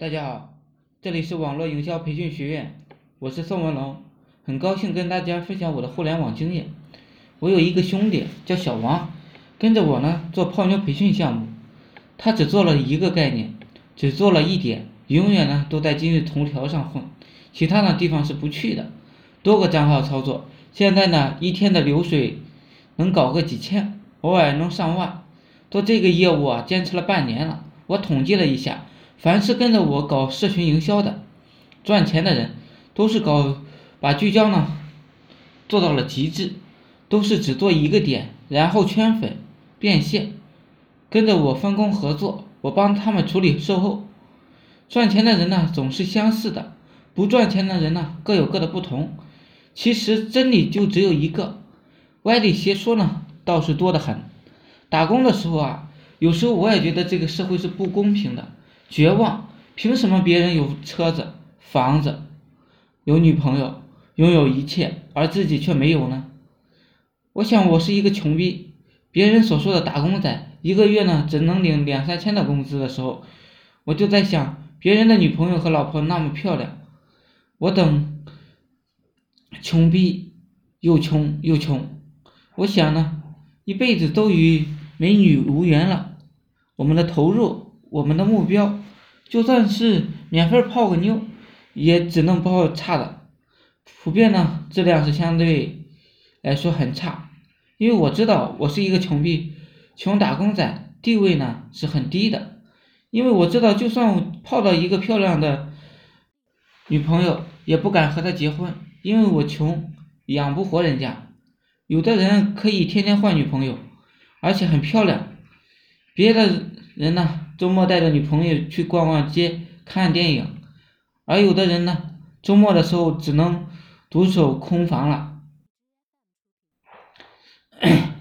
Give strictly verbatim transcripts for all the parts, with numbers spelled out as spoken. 大家好，这里是网络营销培训学院，我是宋文龙，很高兴跟大家分享我的互联网经验。我有一个兄弟叫小王，跟着我呢做泡妞培训项目，他只做了一个概念，只做了一点，永远呢都在今日头条上混，其他的地方是不去的，多个账号操作，现在呢一天的流水能搞个几千，偶尔能上万。做这个业务啊坚持了半年了，我统计了一下，凡是跟着我搞社群营销的赚钱的人，都是搞把聚焦呢做到了极致，都是只做一个点，然后圈粉变现，跟着我分工合作，我帮他们处理售后。赚钱的人呢总是相似的，不赚钱的人呢各有各的不同，其实真理就只有一个，歪理邪说呢倒是多得很。打工的时候啊，有时候我也觉得这个社会是不公平的，绝望，凭什么别人有车子房子有女朋友拥有一切，而自己却没有呢？我想我是一个穷逼，别人所说的打工仔一个月呢只能领两三千的工资的时候，我就在想，别人的女朋友和老婆那么漂亮，我等穷逼又穷又穷，我想呢一辈子都与美女无缘了。我们的投入，我们的目标，就算是免费泡个妞，也只能泡差的，普遍呢质量是相对来说很差。因为我知道我是一个穷逼，穷打工仔，地位呢是很低的。因为我知道，就算我泡到一个漂亮的女朋友，也不敢和她结婚，因为我穷，养不活人家。有的人可以天天换女朋友，而且很漂亮，别的人呢周末带着女朋友去逛逛街看电影，而有的人呢周末的时候只能独守空房了。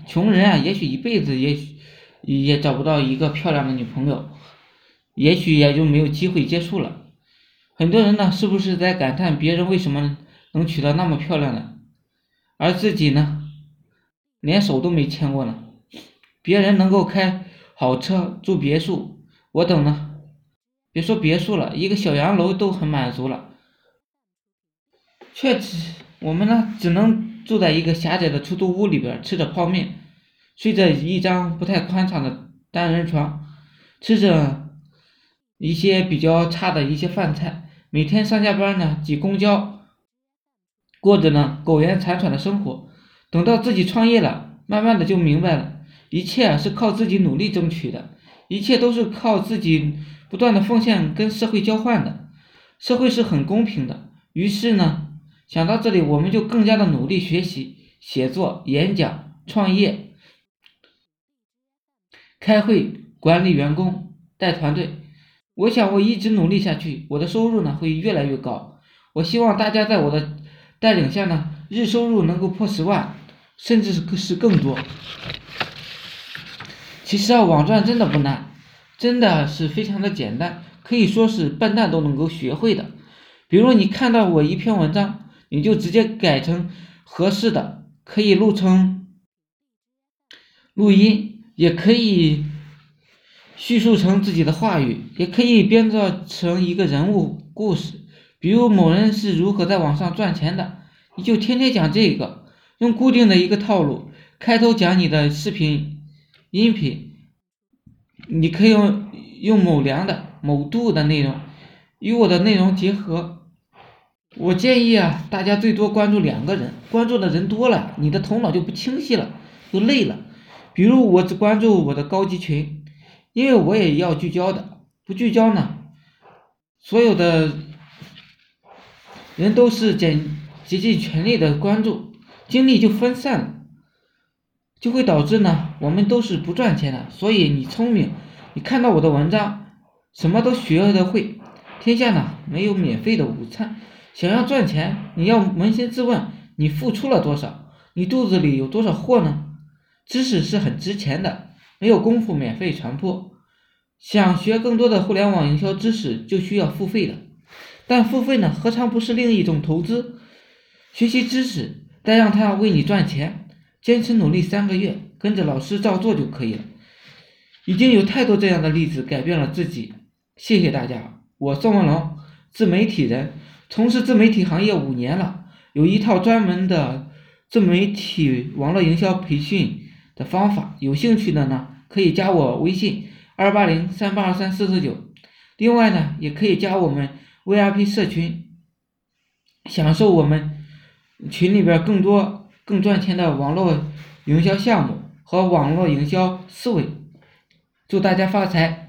穷人啊也许一辈子也许也找不到一个漂亮的女朋友，也许也就没有机会接触了。很多人呢是不是在感叹别人为什么能娶到那么漂亮的，而自己呢连手都没牵过呢？别人能够开好车住别墅，我等呢别说别墅了，一个小洋楼都很满足了，却只我们呢只能住在一个狭窄的出租屋里边，吃着泡面，睡着一张不太宽敞的单人床，吃着一些比较差的一些饭菜，每天上下班呢挤公交，过着呢苟延残喘的生活。等到自己创业了，慢慢的就明白了，一切是靠自己努力争取的，一切都是靠自己不断的奉献跟社会交换的，社会是很公平的。于是呢想到这里，我们就更加的努力学习、写作、演讲、创业、开会、管理员工、带团队。我想我一直努力下去，我的收入呢会越来越高。我希望大家在我的带领下呢，日收入能够破十万，甚至是更多。其实啊，网赚真的不难，真的是非常的简单，可以说是笨蛋都能够学会的。比如你看到我一篇文章，你就直接改成合适的，可以录成录音，也可以叙述成自己的话语，也可以编造成一个人物故事，比如某人是如何在网上赚钱的，你就天天讲这个，用固定的一个套路，开头讲你的视频音频，你可以用用某粮的某度的内容与我的内容结合。我建议啊大家最多关注两个人，关注的人多了，你的头脑就不清晰了，就累了。比如我只关注我的高级群，因为我也要聚焦的，不聚焦呢所有的人都是竭尽全力的关注，精力就分散了，就会导致呢我们都是不赚钱的。所以你聪明，你看到我的文章什么都学得会，天下呢没有免费的午餐。想要赚钱，你要扪心自问，你付出了多少，你肚子里有多少货呢？知识是很值钱的，没有功夫免费传播。想学更多的互联网营销知识就需要付费的，但付费呢何尝不是另一种投资？学习知识再让它为你赚钱，坚持努力三个月，跟着老师照做就可以了。已经有太多这样的例子改变了自己。谢谢大家。我宋文龙，自媒体人，从事自媒体行业五年了，有一套专门的自媒体网络营销培训的方法，有兴趣的呢可以加我微信二八零三八二三四四九，另外呢也可以加我们 V I P 社群，享受我们群里边更多更赚钱的网络营销项目和网络营销思维。祝大家发财！